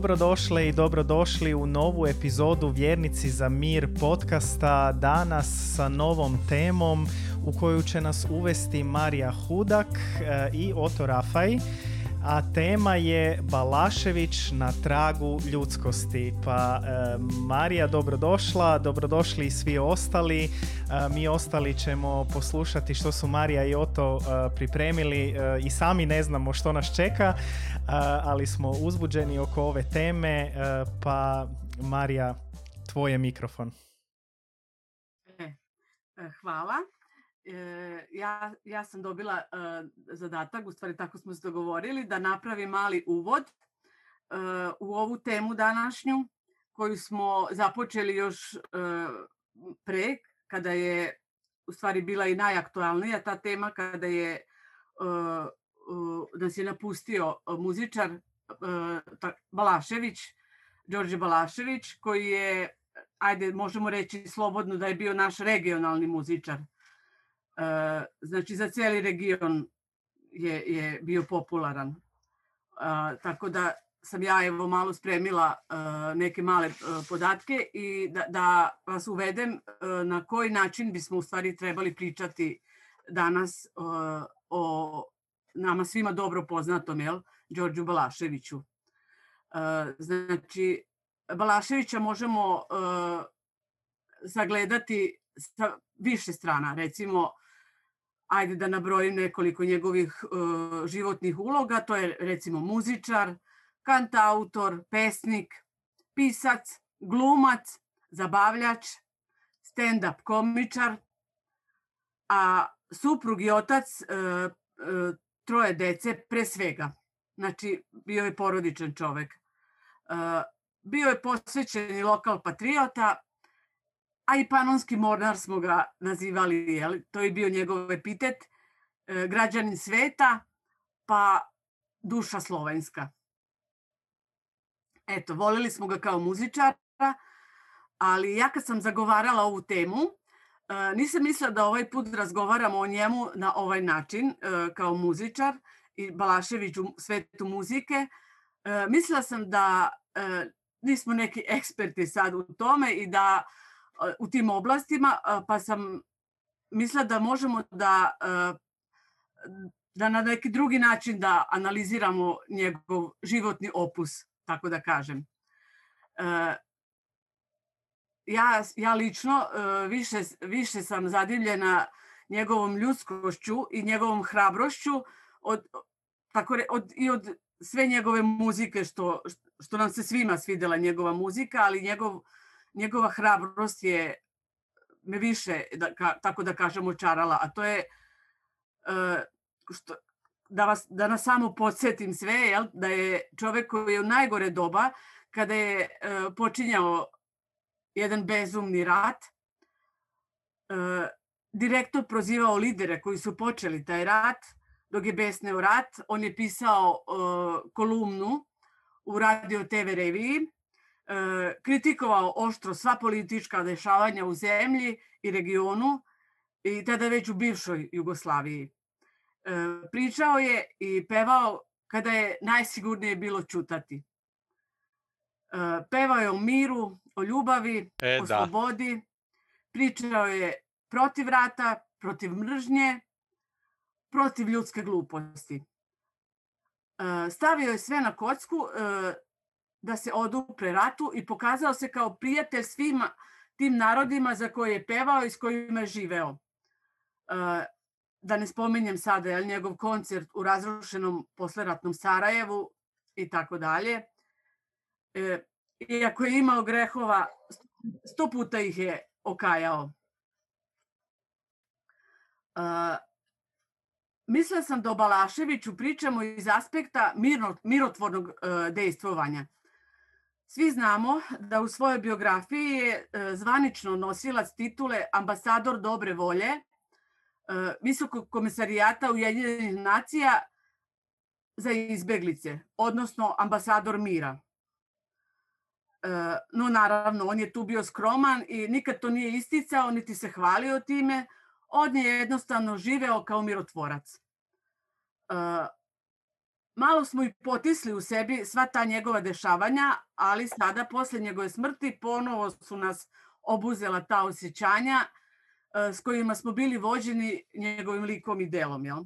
Dobrodošle i dobrodošli u novu epizodu Vjernici za mir podcasta, danas sa novom temom u koju će nas uvesti Marija Hudak i Oto Rafaj. A tema je Balašević na tragu ljudskosti. Pa Marija, dobrodošla, dobrodošli i svi ostali. Mi ostali ćemo poslušati što su Marija i Oto pripremili. I sami ne znamo što nas čeka, ali smo uzbuđeni oko ove teme. Pa Marija, tvoj je mikrofon. Hvala. Ja sam dobila zadatak, u stvari tako smo se dogovorili, da napravim mali uvod u ovu temu današnju koju smo započeli još pre, kada je u stvari bila i najaktualnija ta tema, kada je nas je napustio muzičar Balašević, Đorđe Balašević, koji je, ajde možemo reći slobodno da je bio naš regionalni muzičar. Znači za cijeli region je bio popularan. Tako da sam ja evo malo spremila neke male podatke i da vas uvedem na koji način bismo u stvari trebali pričati danas o nama svima dobro poznatom, Đorđu Balaševiću. Znači Balaševića možemo sagledati sa više strana, recimo ajde da nabrojim nekoliko njegovih životnih uloga. To je recimo muzičar, kantautor, pesnik, pisac, glumac, zabavljač, stand-up komičar, a suprug i otac troje dece pre svega. Znači, bio je porodičan čovek. Bio je posvećeni lokal patriota, a i panonski mornar smo ga nazivali, to je bio njegov epitet, građanin sveta, pa duša slovenska. Eto, voljeli smo ga kao muzičara, ali ja kad sam zagovarala ovu temu, nisam mislila da ovaj put razgovaramo o njemu na ovaj način, kao muzičar i Balašević u svetu muzike. Mislila sam da nismo neki eksperti sad u tome i da u tim oblastima, pa sam mislila da možemo da na neki drugi način da analiziramo njegov životni opus, tako da kažem. Ja lično više sam zadivljena njegovom ljudskošću i njegovom hrabrošću i od sve njegove muzike, što nam se svima svidela njegova muzika, ali njegova hrabrost je me više, tako da kažem, očarala, a to je, da nas samo podsjetim sve, da je čovjek koji je u najgore doba, kada je počinjao jedan bezumni rat, direktno prozivao lidere koji su počeli taj rat, dok je besneo rat. On je pisao kolumnu u radio TV reviji, kritikovao oštro sva politička dešavanja u zemlji i regionu, i tada već u bivšoj Jugoslaviji. Pričao je i pevao kada je najsigurnije bilo ćutati. Pevao je o miru, o ljubavi, o slobodi. Pričao je protiv rata, protiv mržnje, protiv ljudske gluposti. Stavio je sve na kocku da se odupre ratu i pokazao se kao prijatelj svima tim narodima za koje je pevao i s kojima je živeo. Da ne spominjem sada njegov koncert u razrušenom posleratnom Sarajevu i tako dalje. Iako je imao grehova, 100 puta ih je okajao. Mislila sam da o Balaševiću pričamo iz aspekta mirotvornog dejstvovanja. Svi znamo da u svojoj biografiji je zvanično nosilac titule ambasador dobre volje Visokog komesarijata Ujedinjenih nacija za izbeglice, odnosno ambasador mira. No naravno, on je tu bio skroman i nikad to nije isticao, niti se hvalio time. On je jednostavno živeo kao mirotvorac. Malo smo i potisli u sebi sva ta njegova dešavanja, ali sada, poslije njegove smrti, ponovo su nas obuzela ta osjećanja s kojima smo bili vođeni njegovim likom i delom. Jel?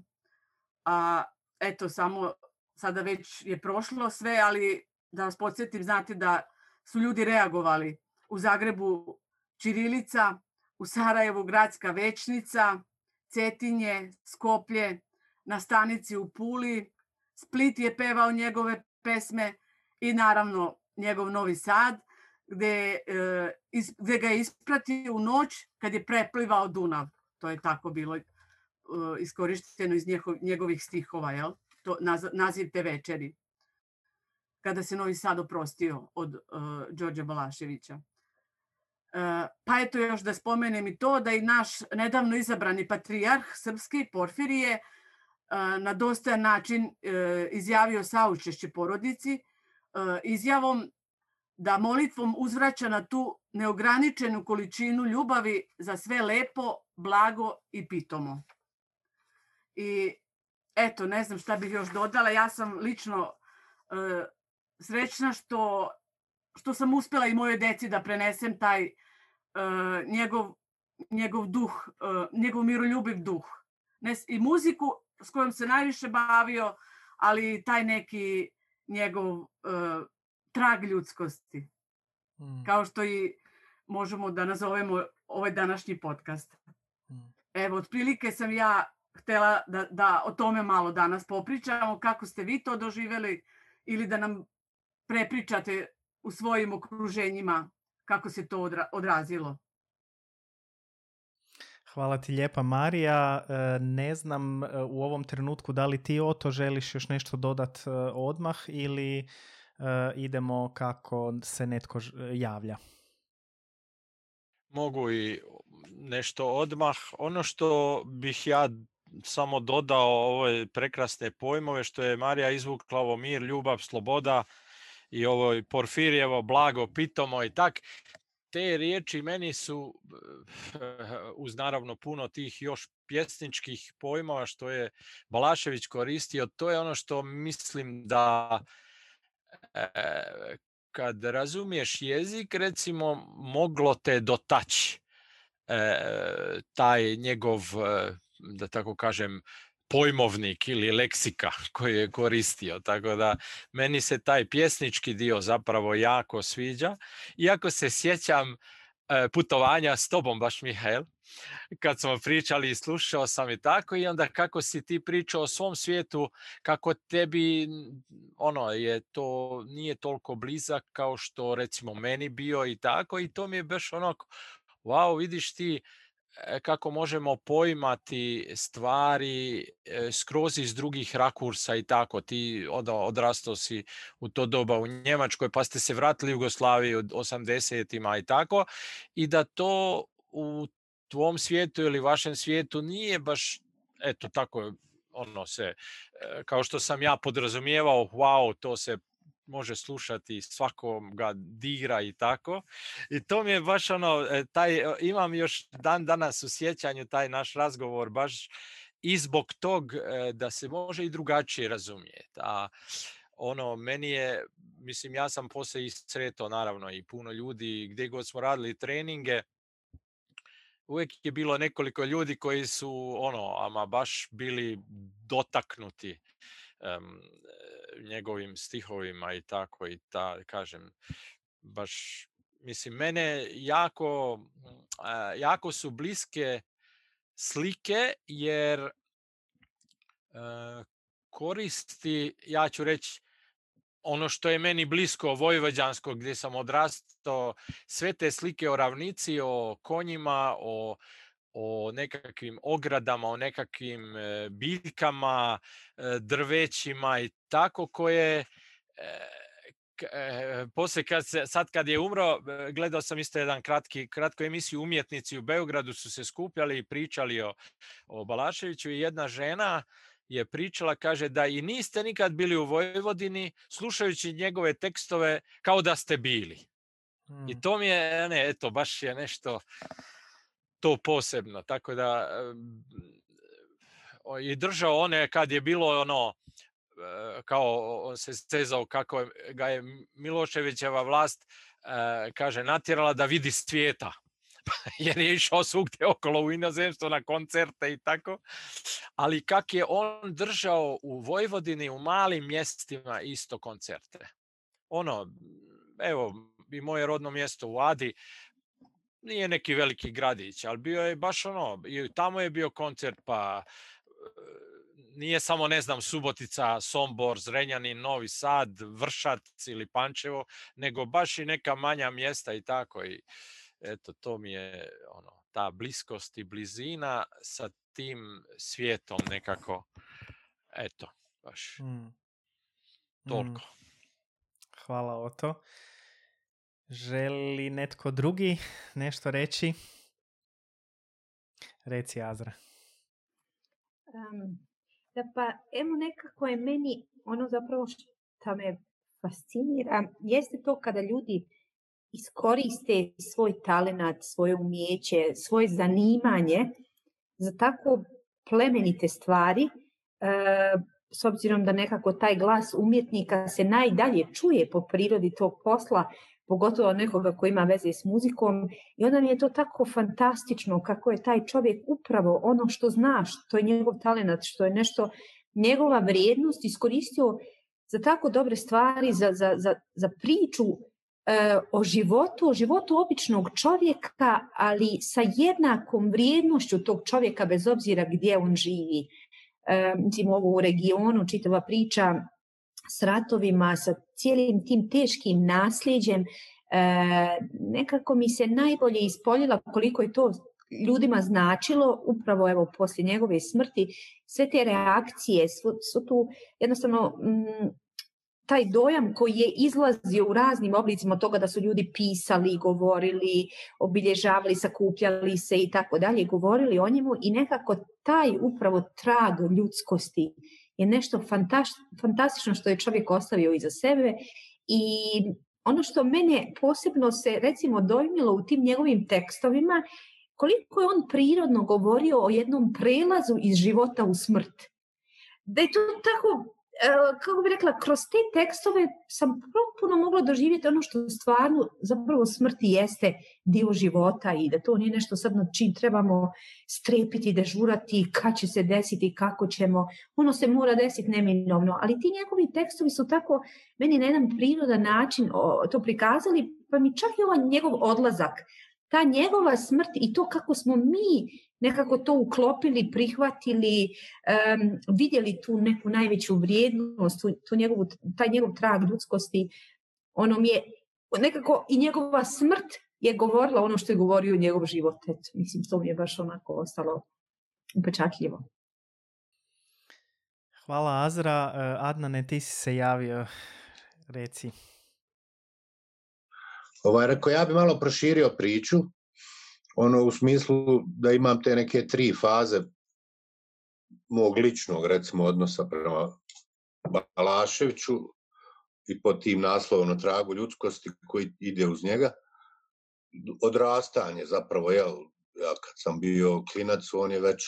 A eto, samo sada već je prošlo sve, ali da vas podsjetim, znate da su ljudi reagovali. U Zagrebu Čirilica, u Sarajevu Gradska Večnica, Cetinje, Skoplje, na stanici u Puli, Split je pevao njegove pesme i naravno njegov Novi Sad, gde ga je ispratio u noć kad je preplivao Dunav. To je tako bilo iskorišteno iz njegovih stihova, jel? To, naziv te večeri, kada se Novi Sad oprostio od Đorđe Balaševića. Pa eto još da spomenem i to da i naš nedavno izabrani patrijarh srpski Porfirije na dosta način izjavio saučešće porodici izjavom da molitvom uzvraća na tu neograničenu količinu ljubavi za sve lepo, blago i pitomo. I eto, ne znam šta bih još dodala. Ja sam lično srećna što sam uspjela i moje deci da prenesem taj njegov duh, njegov miroljubiv duh. I muziku s kojom se najviše bavio, ali i taj neki njegov trag ljudskosti. Kao što i možemo da nazovemo ovaj današnji podcast. Evo, otprilike sam ja htjela da o tome malo danas popričamo, kako ste vi to doživjeli ili da nam prepričate u svojim okruženjima kako se to odrazilo. Hvala ti lijepa, Marija. Ne znam u ovom trenutku da li ti, Oto, želiš još nešto dodat odmah ili idemo kako se netko javlja. Mogu i nešto odmah. Ono što bih ja samo dodao ove prekrasne pojmove što je Marija izvukla, ovo mir, ljubav, sloboda i ovo Porfirijevo blago, pitomo i tak. Te riječi meni su, uz naravno puno tih još pjesničkih pojmova što je Balašević koristio, to je ono što mislim da kad razumiješ jezik, recimo, moglo te dotaći taj njegov, da tako kažem, pojmovnik ili leksika koji je koristio. Tako da meni se taj pjesnički dio zapravo jako sviđa. Iako se sjećam putovanja s tobom, baš Mihail, kad smo pričali i slušao sam i tako, i onda kako si ti pričao o svom svijetu, kako tebi ono je to nije toliko blizak kao što recimo meni bio i tako, i to mi je baš onako, wow, vidiš ti kako možemo pojmati stvari skroz iz drugih rakursa i tako. Ti odrastao si u to doba u Njemačkoj, pa ste se vratili u Jugoslaviju u 80-ima i tako. I da to u tvom svijetu ili vašem svijetu nije baš, eto tako, ono se, kao što sam ja podrazumijevao, wow, to se može slušati, svakoga dira i tako. I to mi je baš ono, imam još dan danas u sjećanju taj naš razgovor baš i zbog tog da se može i drugačije razumjeti. A ono, meni je, mislim, ja sam poslije i sretao naravno i puno ljudi gdje god smo radili treninge. Uvijek je bilo nekoliko ljudi koji su ono, ama baš bili dotaknuti njegovim stihovima i tako, i ta, kažem, baš, mislim, mene jako su bliske slike, jer koristi, ja ću reći, ono što je meni blisko vojvođansko, gdje sam odrastao, sve te slike o ravnici, o konjima, o nekakvim ogradama, o nekakvim biljkama, drvećima i tako, koje poslije sad kad je umro, gledao sam isto jedan kratku emisiju, umjetnici u Beogradu su se skupljali i pričali o Balaševiću, i jedna žena je pričala, kaže da i niste nikad bili u Vojvodini, slušajući njegove tekstove kao da ste bili. I to mi je, eto, baš je nešto to posebno, tako da i držao one kad je bilo ono kao on se stezao kako ga je Miloševićeva vlast, kaže, natjerala da vidi svijeta. Jer je išao svugdje okolo u inozemstvo na koncerte i tako. Ali kak je on držao u Vojvodini, u malim mjestima isto koncerte. Ono, evo, i moje rodno mjesto u Adi, nije neki veliki gradić, ali bio je baš ono, i tamo je bio koncert, pa nije samo, ne znam, Subotica, Sombor, Zrenjanin, Novi Sad, Vršac ili Pančevo, nego baš i neka manja mjesta i tako. I eto, to mi je ono, ta bliskost i blizina sa tim svijetom nekako, eto, baš toliko. Hvala, Oto. Želi netko drugi nešto reći? Reci, Azra. Da, pa, evo, nekako je meni ono zapravo što me fascinira, jeste to kada ljudi iskoriste svoj talenat, svoje umijeće, svoje zanimanje za tako plemenite stvari, s obzirom da nekako taj glas umjetnika se najdalje čuje po prirodi tog posla, pogotovo nekoga koji ima veze s muzikom, i onda mi je to tako fantastično kako je taj čovjek upravo ono što zna, što je njegov talenat, što je nešto njegova vrijednost, iskoristio za tako dobre stvari, za priču o životu običnog čovjeka, ali sa jednakom vrijednošću tog čovjeka bez obzira gdje on živi. Mislim, ovo u regionu, čitava priča s ratovima, sa cijelim tim teškim nasljeđem, nekako mi se najbolje ispoljila koliko je to ljudima značilo, upravo evo poslije njegove smrti, sve te reakcije su tu jednostavno taj dojam koji je izlazio u raznim oblicima, toga da su ljudi pisali, govorili, obilježavali, sakupljali se i tako dalje, govorili o njemu, i nekako taj upravo trag ljudskosti je nešto fantastično što je čovjek ostavio iza sebe. I ono što mene posebno se recimo dojmilo u tim njegovim tekstovima, koliko je on prirodno govorio o jednom prelazu iz života u smrt. Da je to tako, kako bih rekla, kroz te tekstove sam potpuno mogla doživjeti ono što stvarno zapravo smrti jeste dio života, i da to nije nešto sad nad čim trebamo strepiti, dežurati, kad će se desiti, kako ćemo. Ono se mora desiti neminovno, ali ti njegovi tekstovi su tako meni na jedan prirodan način to prikazali, pa mi čak i ovaj njegov odlazak, ta njegova smrt i to kako smo mi nekako to uklopili, prihvatili, vidjeli tu neku najveću vrijednost, taj njegov trag ljudskosti, ono mi je nekako, i njegova smrt je govorila ono što je govorio njegov život. Et, mislim, to mi je baš onako ostalo upečatljivo. Hvala, Azra. Adnane, ti si se javio, reci. Rekao, ja bi malo proširio priču, ono u smislu da imam te neke tri faze mog ličnog, recimo, odnosa prema Balaševiću i po tim naslovom na tragu ljudskosti koji ide uz njega. Odrastanje zapravo, ja kad sam bio klinac, on je već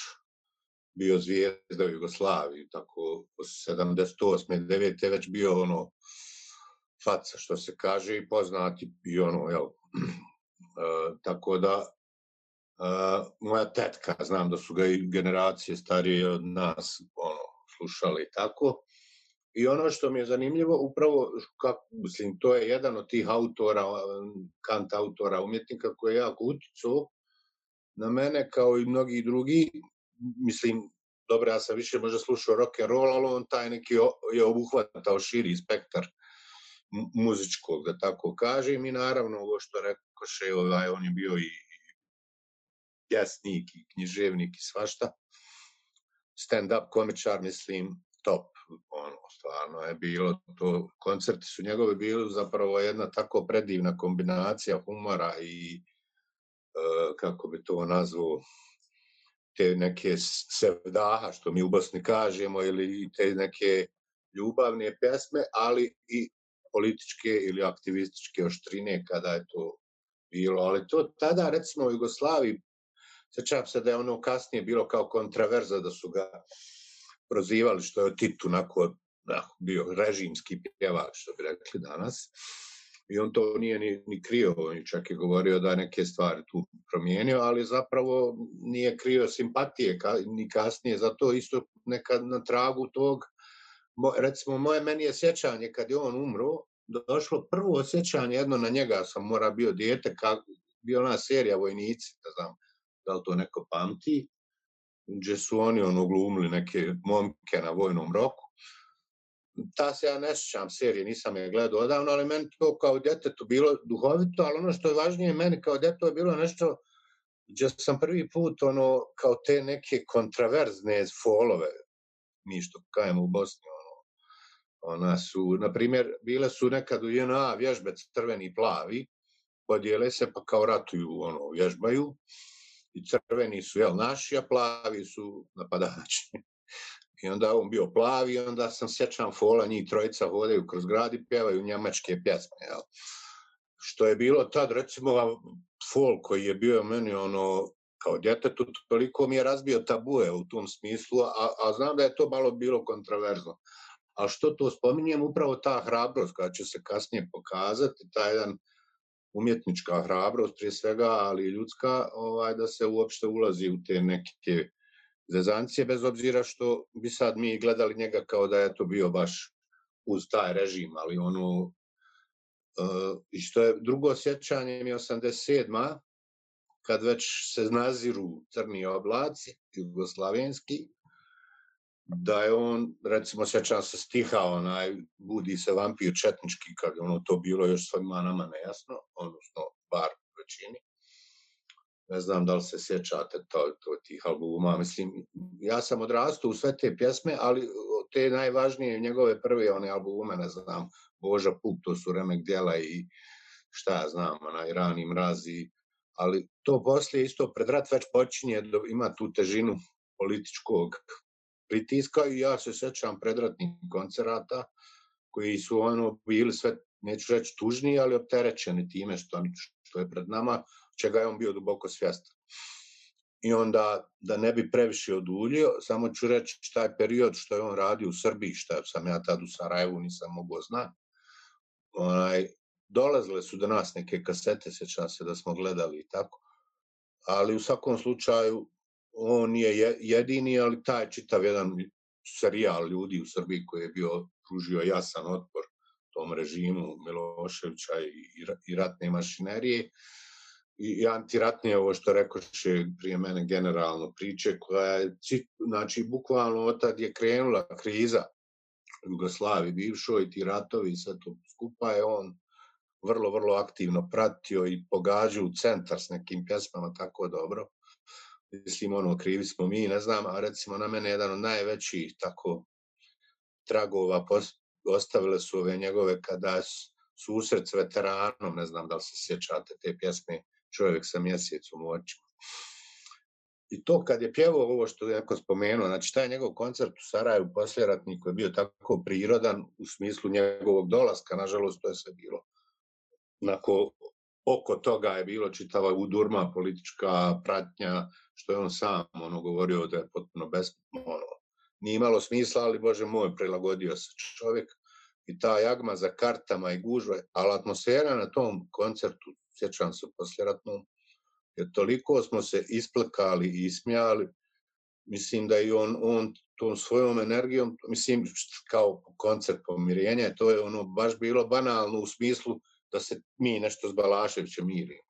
bio zvijezda u Jugoslaviji, tako 78. 9. je već bio ono faca, što se kaže, i poznati, i ono, tako da moja tetka, znam da su ga i generacije starije od nas ono slušali, tako. I ono što mi je zanimljivo, upravo, mislim, to je jedan od tih autora, kantautora, umjetnika koji je jako uticao na mene, kao i mnogi drugi. Mislim, dobro, ja sam više možda slušao rock and roll, ali on taj neki je obuhvatao širi spektar muzičkog, da tako kažem. I naravno, ovo što rekoše, on je bio i pjesnik i književnik i svašta, stand-up komičar, mislim, top, ono, stvarno je bilo to. Koncerti su njegove bili zapravo jedna tako predivna kombinacija humora i, kako bi to nazvao, te neke sevdaha, što mi u Bosni kažemo, ili te neke ljubavne pjesme, ali i političke ili aktivističke oštrine kada je to bilo. Ali to tada, recimo, u Jugoslaviji, sjećam se da je ono kasnije bilo kao kontraverza, da su ga prozivali što je o Titu, onako bio režimski pjevač, što bi rekli danas. I on to nije ni krio, on čak je govorio da je neke stvari tu promijenio, ali zapravo nije krio simpatije ni kasnije, zato isto nekad na tragu tog, recimo meni je sjećanje kad je on umro, došlo prvo sjećanje jedno na njega, sam mora bio dijete, bio ona serija Vojnici, ne znam da li to neko pamti, gdje su oni glumili neke momke na vojnom roku. Ta se ja ne sjećam serije, nisam je gledao odavno, ali meni to kao djetetu bilo duhovito, ali ono što je važnije meni kao djetetu je bilo nešto gdje sam prvi put kao te neke kontraverzne folove, mi što kajemo u Bosni, ona su, na primjer, bile su nekad u JNA vježbe crveni i plavi, podijele se pa kao ratuju, vježbaju i crveni su, jel, naši, a plavi su napadači. I onda on bio plavi i onda sam sjećam fola, njih trojica hodaju kroz grad i pjevaju njemačke pjesme, jel. Što je bilo tad, recimo, fol koji je bio meni, kao djetetu, toliko mi je razbio tabue u tom smislu, a znam da je to malo bilo kontraverzno. A što to spominjem, upravo ta hrabrost koja će se kasnije pokazati, ta jedan umjetnička hrabrost prije svega, ali i ljudska, da se uopšte ulazi u te neke zezancije, bez obzira što bi sad mi gledali njega kao da je to bio baš uz taj režim, ali i što je drugo sjećanje mi je 87. kad već se naziru crni oblaci, jugoslavenski, da je on, recimo, sjećam se stiha, Budi se vampir četnički, kad je to bilo još svima nama nejasno, odnosno bar u većini. Ne znam da li se sjećate tih albuma, mislim, ja sam odrastao u sve te pjesme, ali te najvažnije njegove prve albume, ne znam, Boža Puk, to su remek djela i šta ja znam, Rani, Mrazi, ali to poslije isto pred rat već počinje, ima tu težinu političkog pritiskao i ja se sjećam predratnih koncerata koji su bili sve, neću reći tužniji, ali opterećeni time što je pred nama, čega je on bio duboko svjestan. I onda, da ne bi previše oduljio, samo ću reći taj period što je on radio u Srbiji, što sam ja tad u Sarajevu nisam mogao znati. Dolazile su do nas neke kasete, sjećam se da smo gledali i tako, ali u svakom slučaju on je jedini, ali taj čitav jedan serijal ljudi u Srbiji koji je bio pružio jasan otpor tom režimu Miloševića i ratne mašinerije i antiratne, ovo što rekoše prije mene generalno priče, koja je, znači, bukvalno od tad je krenula kriza Jugoslavi bivšoj, ti ratovi i sve to skupa je on vrlo, vrlo aktivno pratio i pogađao u centar s nekim pjesmama tako dobro. Mislim, krivi smo mi, ne znam, a recimo na mene jedan od najvećih tako tragova ostavile su ove njegove kada susret s veteranom, ne znam da li se sjećate te pjesme Čovjek sa mjesecom u očima. I to kad je pjevao ovo što je neko spomenuo, znači taj njegov koncert u Sarajevu posljeratnik je bio tako prirodan u smislu njegovog dolaska, nažalost to je sve bilo onako. Oko toga je bilo čitava udurma, politička pratnja, što je on sam govorio da je potpuno besmisleno. Nije imalo smisla, ali Bože moj, prilagodio se čovjek i ta jagma za kartama i gužve, ali atmosfera na tom koncertu, sjećam se posljeratnom, jer toliko smo se isplakali i ismijali, mislim da i on tom svojom energijom, mislim kao koncert pomirenja, to je baš bilo banalno u smislu da se mi nešto s Balaševićem mirimo.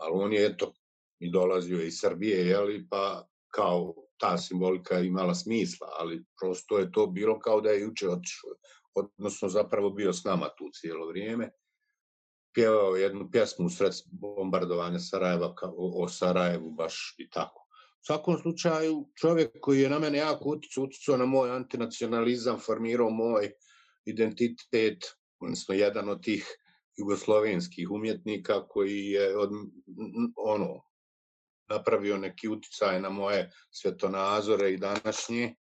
Ali on je eto i dolazio iz Srbije, jeli, pa kao ta simbolika imala smisla, ali prosto je to bilo kao da je juče otišao, odnosno zapravo bio s nama tu cijelo vrijeme. Pjevao jednu pjesmu usred bombardovanja Sarajeva, o Sarajevu baš i tako. U svakom slučaju, čovjek koji je na mene jako uticao na moj antinacionalizam, formirao moj identitet, odnosno jedan od tih jugoslovenskih umjetnika koji je napravio neki uticaj na moje svjetonazore i današnje,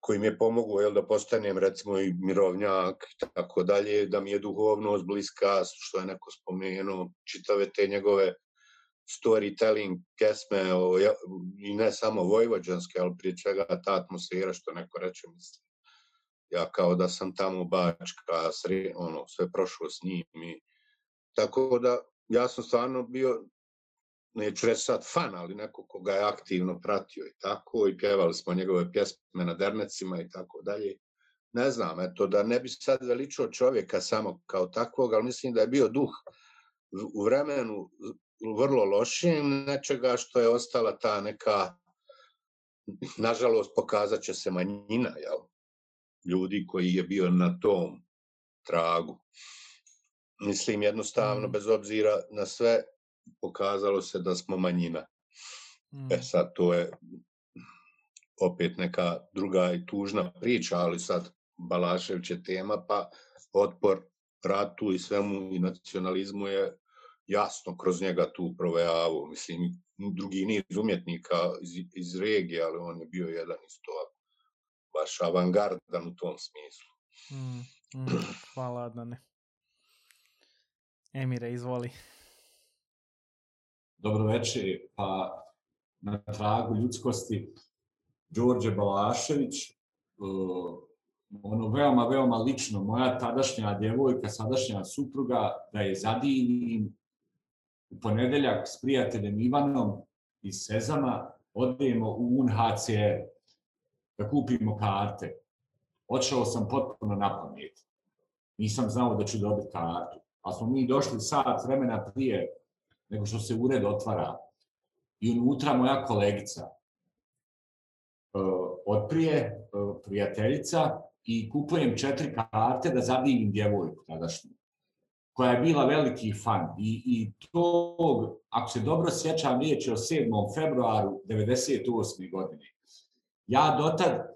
koji mi je pomogao da postanem recimo i mirovnjak i tako dalje, da mi je duhovnost bliska, što je neko spomenuo, čitave te njegove storytelling pjesme i ne samo vojvođanske, ali prije čega ta atmosfera što neko reče misli. ja kao da sam tamo bačka, ono, sve prošlo s njim. I, tako da ja sam stvarno bio, neću reći sad fan, ali neko ko ga je aktivno pratio i tako, i pjevali smo njegove pjesme na dernecima i tako dalje. Ne znam, eto, da ne bi sad veličio čovjeka samo kao takvog, ali mislim da je bio duh u vremenu vrlo lošim, nečega što je ostala ta neka, nažalost, pokazat će se manjina, jel? Ljudi koji je bio na tom tragu. Mislim, jednostavno, bez obzira na sve, pokazalo se da smo manjina. Sad, to je opet neka druga i tužna priča, ali sad Balašević je tema, pa otpor ratu i svemu i nacionalizmu je jasno kroz njega tu provejavao. Mislim, drugi niz umjetnika iz regije, ali on je bio jedan isto baš avangardan u tom smislu. Hvala, Adnane. Emire, izvoli. Dobro večer. Pa na tragu ljudskosti Đorđe Balašević, ono veoma, veoma lično, moja tadašnja djevojka, sadašnja supruga, da je zadivim u ponedeljak s prijateljem Ivanom iz Sezama, odemo u UNHCR da kupimo karte. Otišao sam potpuno na pamet. Nisam znao da ću dobiti kartu. Ali smo mi došli sat vremena prije nego što se ured otvara. I unutra moja kolegica, od prije, prijateljica, i kupujem 4 karte da zadivim djevojku tadašnju, koja je bila veliki fan. I to, ako se dobro sjećam, riječ je o 7. februaru 1998. godine. Ja dotad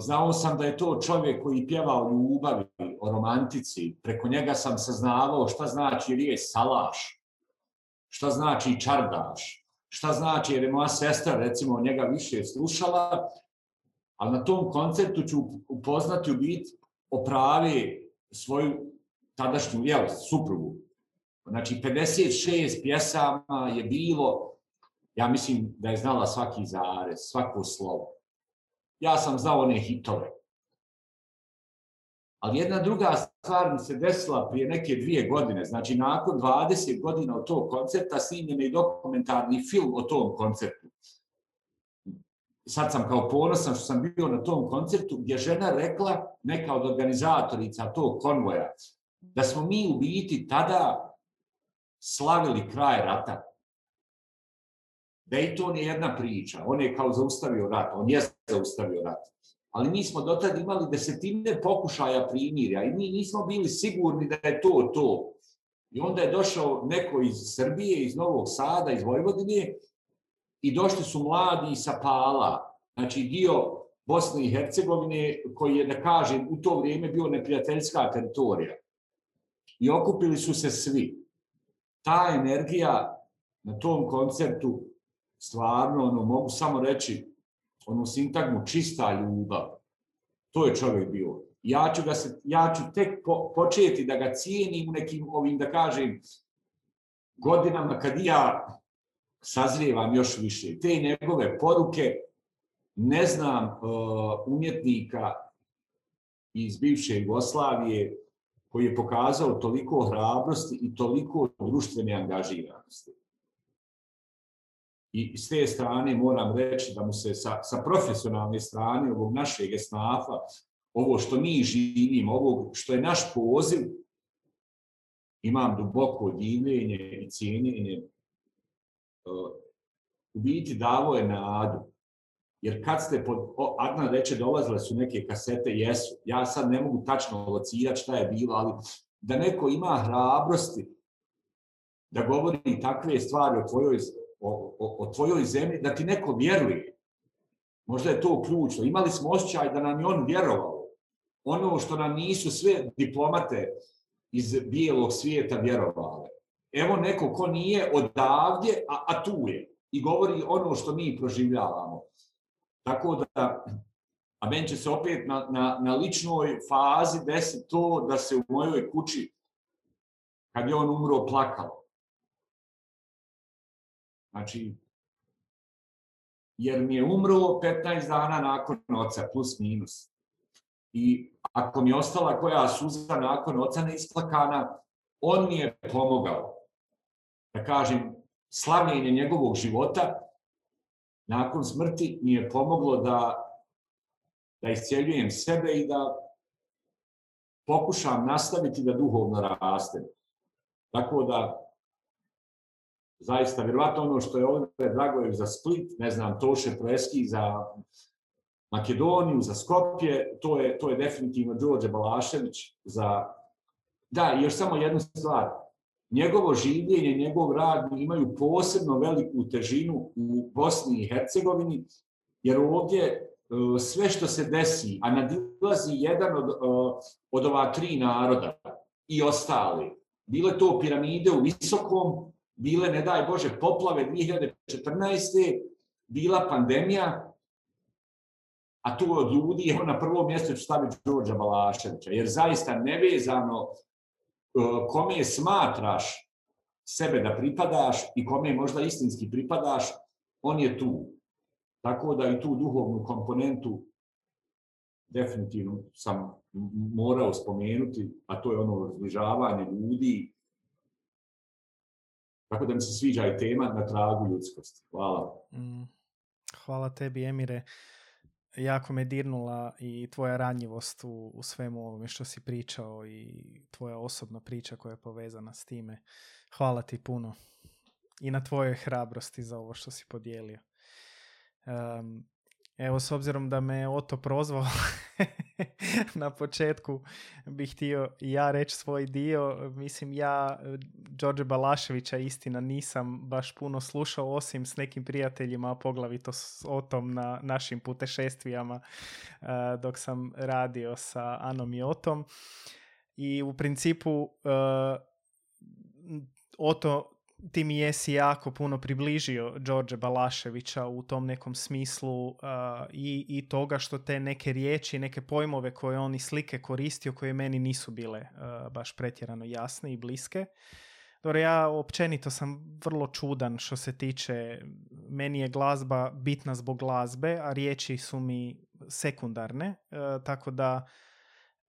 znao sam da je to čovjek koji pjeva o ljubavi, o romantici. Preko njega sam saznavao šta znači riječ salaš, šta znači čardaš, šta znači, jer je moja sestra, recimo, njega više slušala, ali na tom koncertu ću upoznati u biti opravi svoju tadašnju suprugu. Znači, 56 pjesama je bilo, ja mislim da je znala svaki zarez, svako slovo. Ja sam znao one hitove. Ali jedna druga stvar mi se desila prije neke 2 godine. Znači, nakon 20 godina od tog koncerta snimljen je i dokumentarni film o tom koncertu. Sad sam kao ponosan što sam bio na tom koncertu, gdje žena rekla, neka od organizatorica tog konvoja, da smo mi u biti tada slavili kraj rata. Dejton je jedna priča. On je kao zaustavio rat. On je zaustavio rat. Ali mi smo dotad imali desetine pokušaja primirja i mi nismo bili sigurni da je to to. I onda je došao neko iz Srbije, iz Novog Sada, iz Vojvodine, i došli su mladi sa Pala, znači dio Bosne i Hercegovine, koji je, da kažem, u to vrijeme bio neprijateljska teritorija. I okupili su se svi. Ta energija na tom koncertu, stvarno, ono, mogu samo reći, onu sintagmu čista ljubav. To je čovjek bio. Ja ću tek početi da ga cijenim nekim ovim, da kažem, godinama kad ja sazrijevam još više. Te njegove poruke, ne znam umjetnika iz bivše Jugoslavije koji je pokazao toliko hrabrosti i toliko društvene angažiranosti. I s te strane moram reći da mu se sa profesionalne strane ovog našeg esnafa, ovo što mi živimo, ovo što je naš poziv, imam duboko divljenje i cijenjenje. U biti davo je nadu. Jer kad ste, Adnan reče, dolazile su neke kasete, jesu. Ja sad ne mogu tačno locirati šta je bilo, ali da neko ima hrabrosti da govori takve stvari o tvojoj o tvojoj zemlji, da ti neko vjeruje. Možda je to ključno. Imali smo osjećaj da nam je on vjerovao. Ono što nam nisu sve diplomate iz bijelog svijeta vjerovali. Evo neko ko nije odavdje, a tu je. I govori ono što mi proživljavamo. Tako da, a meni će se opet na ličnoj fazi desiti to da se u mojoj kući, kad je on umro, plakalo. Znači, jer mi je umrlo 15 dana nakon oca, plus minus. I ako mi je ostala koja suza nakon oca neisplakana, on mi je pomogao, da kažem, slavljenje njegovog života nakon smrti mi je pomoglo da iscjeljujem sebe i da pokušam nastaviti da duhovno rastem. Tako da, zaista, vjerovatno ono što je ovdje Dragojev za Split, ne znam, Toše Proeski za Makedoniju, za Skoplje, to je definitivno Đorđe Balašević za... Da, još samo jednu stvar. Njegovo življenje, njegov rad imaju posebno veliku težinu u Bosni i Hercegovini, jer ovdje sve što se desi, a nadilazi jedan od ova tri naroda i ostali, bile to piramide u Visokom, bile, ne daj Bože, poplave 2014. Bila pandemija, a tu od ljudi je na prvom mjestu staviti Đorđa Balaševića, jer zaista nevezano kome smatraš sebe da pripadaš i kome možda istinski pripadaš, on je tu. Tako da i tu duhovnu komponentu definitivno sam morao spomenuti, a to je ono razbližavanje ljudi. Tako da mi se sviđa i tema na tragu ljudskosti. Hvala. Hvala tebi, Emire. Jako me dirnula i tvoja ranjivost u svemu ovome što si pričao i tvoja osobna priča koja je povezana s time. Hvala ti puno. I na tvojoj hrabrosti za ovo što si podijelio. Evo, s obzirom da me Oto prozvao na početku, bih htio ja reći svoj dio. Mislim, ja Đorđe Balaševića, istina, nisam baš puno slušao, osim s nekim prijateljima, a poglavito s Otom na našim putešestvijama dok sam radio sa Anom i Otom. I u principu Oto, ti mi jesi jako puno približio Đorđe Balaševića u tom nekom smislu i toga što te neke riječi, neke pojmove koje on i slike koristio, koje meni nisu bile baš pretjerano jasne i bliske. Dobro, ja općenito sam vrlo čudan što se tiče, meni je glazba bitna zbog glazbe, a riječi su mi sekundarne, tako da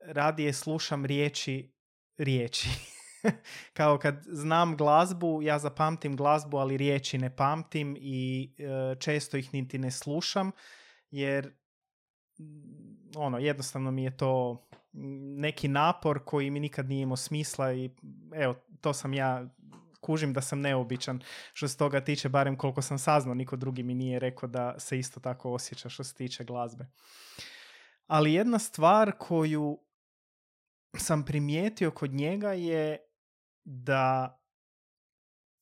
radije slušam riječi. Kao kad znam glazbu, ja zapamtim glazbu, ali riječi ne pamtim i često ih niti ne slušam, jer ono, jednostavno mi je to neki napor koji mi nikad nije imao smisla i evo, to sam ja, kužim da sam neobičan što se toga tiče, barem koliko sam saznao, niko drugi mi nije rekao da se isto tako osjeća što se tiče glazbe. Ali jedna stvar koju sam primijetio kod njega je da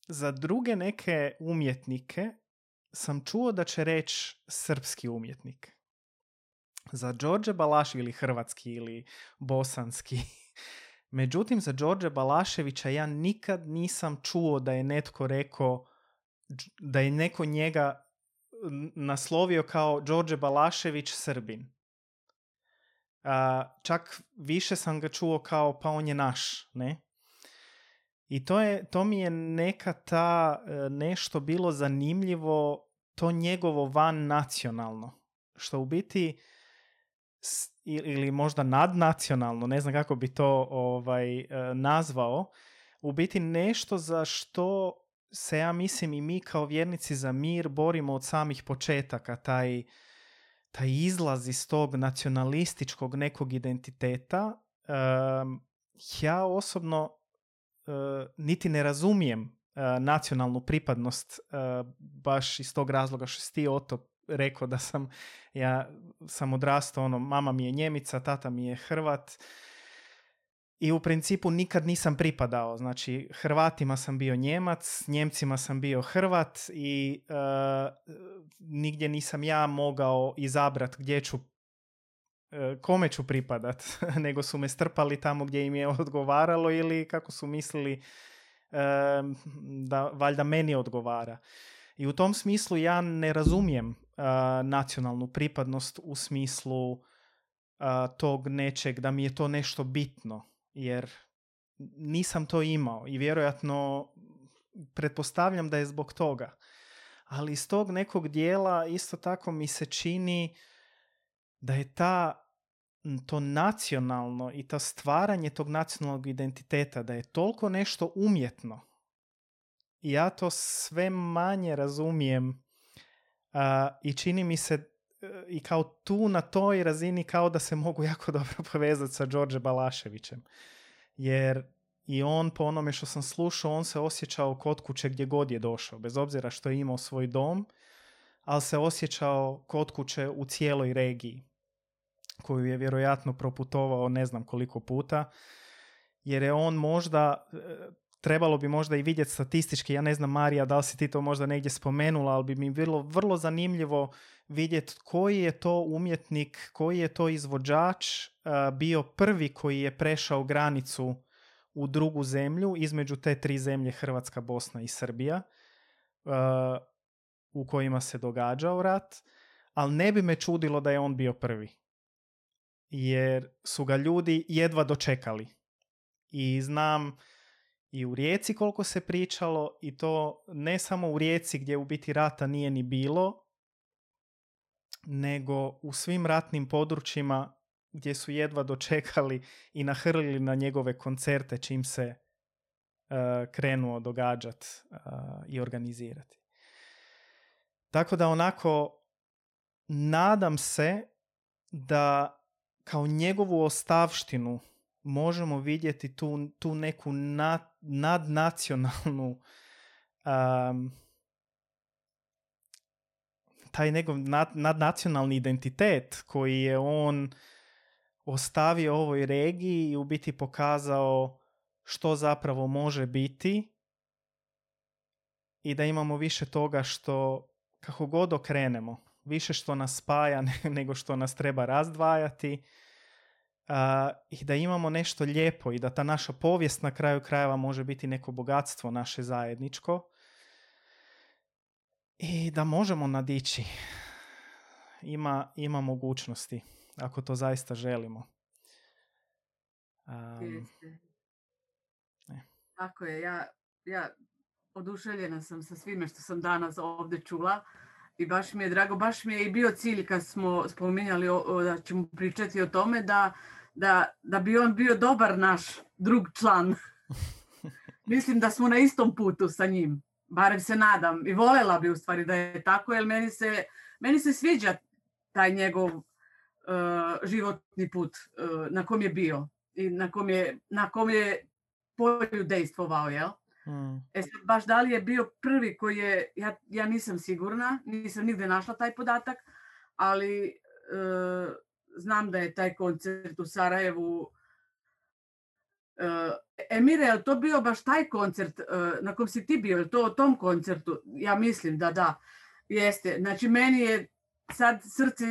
za druge neke umjetnike sam čuo da će reći srpski umjetnik. Za Đorđe Balaševića ili hrvatski ili bosanski. Međutim, za Đorđe Balaševića ja nikad nisam čuo da je netko rekao, da je neko njega naslovio kao Đorđe Balašević Srbin. Čak više sam ga čuo kao pa on je naš, ne? I to mi je neka ta nešto bilo zanimljivo, to njegovo van nacionalno, što u biti ili možda nadnacionalno, ne znam kako bi to nazvao, u biti nešto za što se ja mislim i mi kao vjernici za mir borimo od samih početaka, taj izlaz iz tog nacionalističkog nekog identiteta, ja osobno niti ne razumijem nacionalnu pripadnost baš iz tog razloga što si ti, Oto, rekao da ja sam odrastao, ono, mama mi je Njemica, tata mi je Hrvat i u principu nikad nisam pripadao. Znači, Hrvatima sam bio Njemac, Njemcima sam bio Hrvat i nigdje nisam ja mogao izabrat gdje ću, kome ću pripadat, nego su me strpali tamo gdje im je odgovaralo ili kako su mislili da valjda meni odgovara. I u tom smislu ja ne razumijem nacionalnu pripadnost u smislu tog nečeg, da mi je to nešto bitno, jer nisam to imao i vjerojatno pretpostavljam da je zbog toga. Ali iz tog nekog dijela isto tako mi se čini da je ta to nacionalno i to stvaranje tog nacionalnog identiteta, da je toliko nešto umjetno. Ja to sve manje razumijem i čini mi se i kao tu na toj razini kao da se mogu jako dobro povezati sa Đorđe Balaševićem. Jer i on, po onome što sam slušao, on se osjećao kod kuće gdje god je došao, bez obzira što je imao svoj dom, ali se osjećao kod kuće u cijeloj regiji, koju je vjerojatno proputovao ne znam koliko puta, jer je on možda, trebalo bi možda i vidjeti statistički, ja ne znam Marija da li si ti to možda negdje spomenula, ali bi mi bilo vrlo zanimljivo vidjeti koji je to umjetnik, koji je to izvođač bio prvi koji je prešao granicu u drugu zemlju, između te tri zemlje Hrvatska, Bosna i Srbija, u kojima se događao rat, ali ne bi me čudilo da je on bio prvi. Jer su ga ljudi jedva dočekali. I znam i u Rijeci koliko se pričalo, i to ne samo u Rijeci gdje u biti rata nije ni bilo, nego u svim ratnim područjima gdje su jedva dočekali i nahrlili na njegove koncerte čim se krenuo događati i organizirati. Tako da onako nadam se da kao njegovu ostavštinu možemo vidjeti tu neku nadnacionalnu, taj njegov nadnacionalni identitet koji je on ostavio ovoj regiji i u biti pokazao što zapravo može biti, i da imamo više toga što, kako god okrenemo, više što nas spaja nego što nas treba razdvajati, i da imamo nešto lijepo i da ta naša povijest na kraju krajeva može biti neko bogatstvo naše zajedničko i da možemo nadići. Ima mogućnosti ako to zaista želimo. Tako je, ja oduševljena sam sa svime što sam danas ovdje čula. I baš mi je drago, baš mi je i bio cilj kad smo spominjali da ćemo pričati o tome da bi on bio dobar naš drug član. Mislim da smo na istom putu sa njim, barem se nadam. I voljela bi u stvari da je tako, jer meni se sviđa taj njegov životni put na kom je bio i na kom je polju dejstvovao, jel? Baš da li je bio prvi koji je, ja nisam sigurna, nisam nigdje našla taj podatak, ali znam da je taj koncert u Sarajevu, Emire, je li to bio baš taj koncert na kom si ti bio, je li to o tom koncertu? Ja mislim da, jeste. Znači meni je sad srce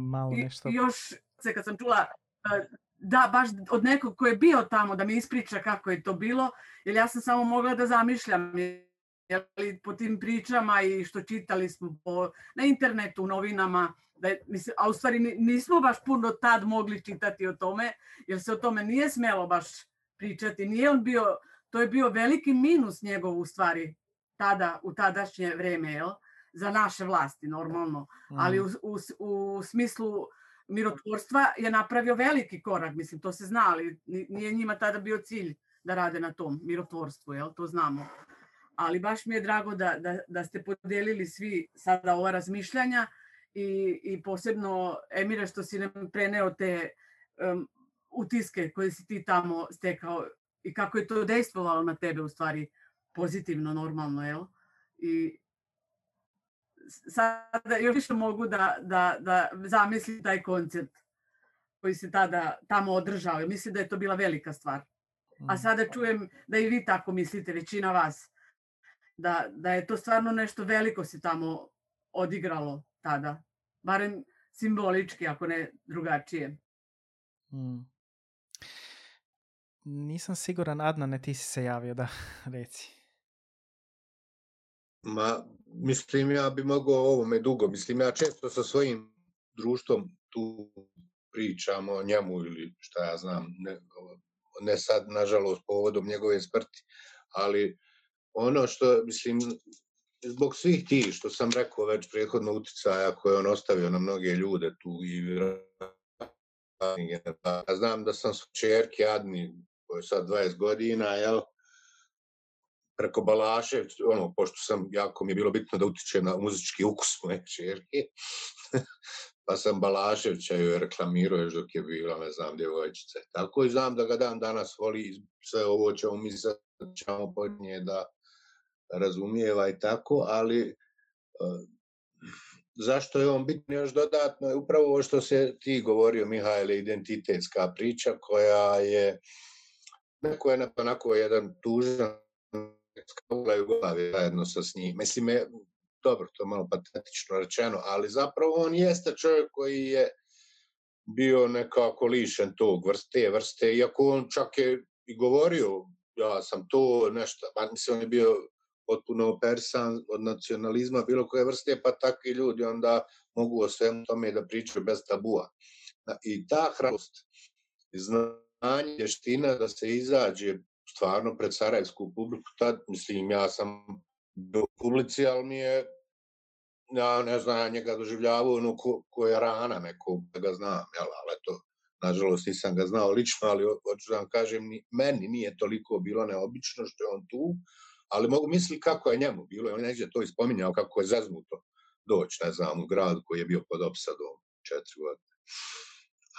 malo nešto. Još se kad sam čula... Da, baš od nekog koji je bio tamo, da mi ispriča kako je to bilo, jer ja sam samo mogla da zamišljam, jer po tim pričama i što čitali smo na internetu, u novinama, a u stvari nismo baš puno tad mogli čitati o tome, jer se o tome nije smjelo baš pričati. To je bio veliki minus njegov u stvari tada, u tadašnje vrijeme, jel? Za naše vlasti normalno, ali u smislu... mirotvorstva je napravio veliki korak, mislim, to se zna, ali nije njima tada bio cilj da rade na tom mirotvorstvu, jel? To znamo. Ali baš mi je drago da ste podijelili svi sada ova razmišljanja i posebno, Emire, što si nam preneo te utiske koje si ti tamo stekao i kako je to dejstvovalo na tebe u stvari pozitivno, normalno, jel? I sada još više mogu da zamislim taj koncert koji se tada tamo održao. I mislim da je to bila velika stvar. A sada čujem da i vi tako mislite, većina vas, da je to stvarno nešto veliko se tamo odigralo tada. Barem simbolički, ako ne drugačije. Nisam siguran, Adnane, ti si se javio, da, reci. Mislim, ja bi mogao o ovome dugo. Mislim, ja često sa svojim društvom tu pričam o njemu ili šta ja znam. Ne sad, nažalost, povodom njegove smrti. Ali ono što, mislim, zbog svih ti, što sam rekao već prethodno, uticaja koje on ostavio na mnoge ljude tu i ja znam da sam s čerke Adni, koja je sad 20 godina, jel, preko Balašević, ono, pošto sam, jako mi je bilo bitno da utiče na muzički ukus moje čerke, pa sam Balaševića joj reklamirao još dok je bila, ne znam, djevojčica. Tako i znam da ga dan danas voli, sve ovo ćemo mi sad, ćemo pod nje da razumijeva i tako, ali zašto je on bitno još dodatno je upravo ovo što se ti govorio, Mihail, identitetska priča koja je neko je onako jedan tužan skavlaj u glavi zajedno sa s njim. Mislim, je, dobro, to je malo patetično rečeno, ali zapravo on jeste čovjek koji je bio nekako lišen tog vrste, iako on čak je i govorio, ja sam to nešto, pa mislim, on je bio potpuno opersan od nacionalizma bilo koje vrste, pa takvi ljudi onda mogu o svemu tome da pričaju bez tabua. I ta hrabrost, znanje, vještina da se izađe stvarno pred sarajevsku publiku, tad, mislim, ja sam bio u publici, ali mi je, ja ne znam, njega doživljavao ono ko je rana nekog, da ga znam, jel, ali to, nažalost, nisam ga znao lično, ali hoću da vam kažem, meni nije toliko bilo neobično što je on tu, ali mogu misliti kako je njemu bilo, on je negdje to ispominjao, kako je zaznuto doći, ne znam, u gradu koji je bio pod opsadom 4 godine.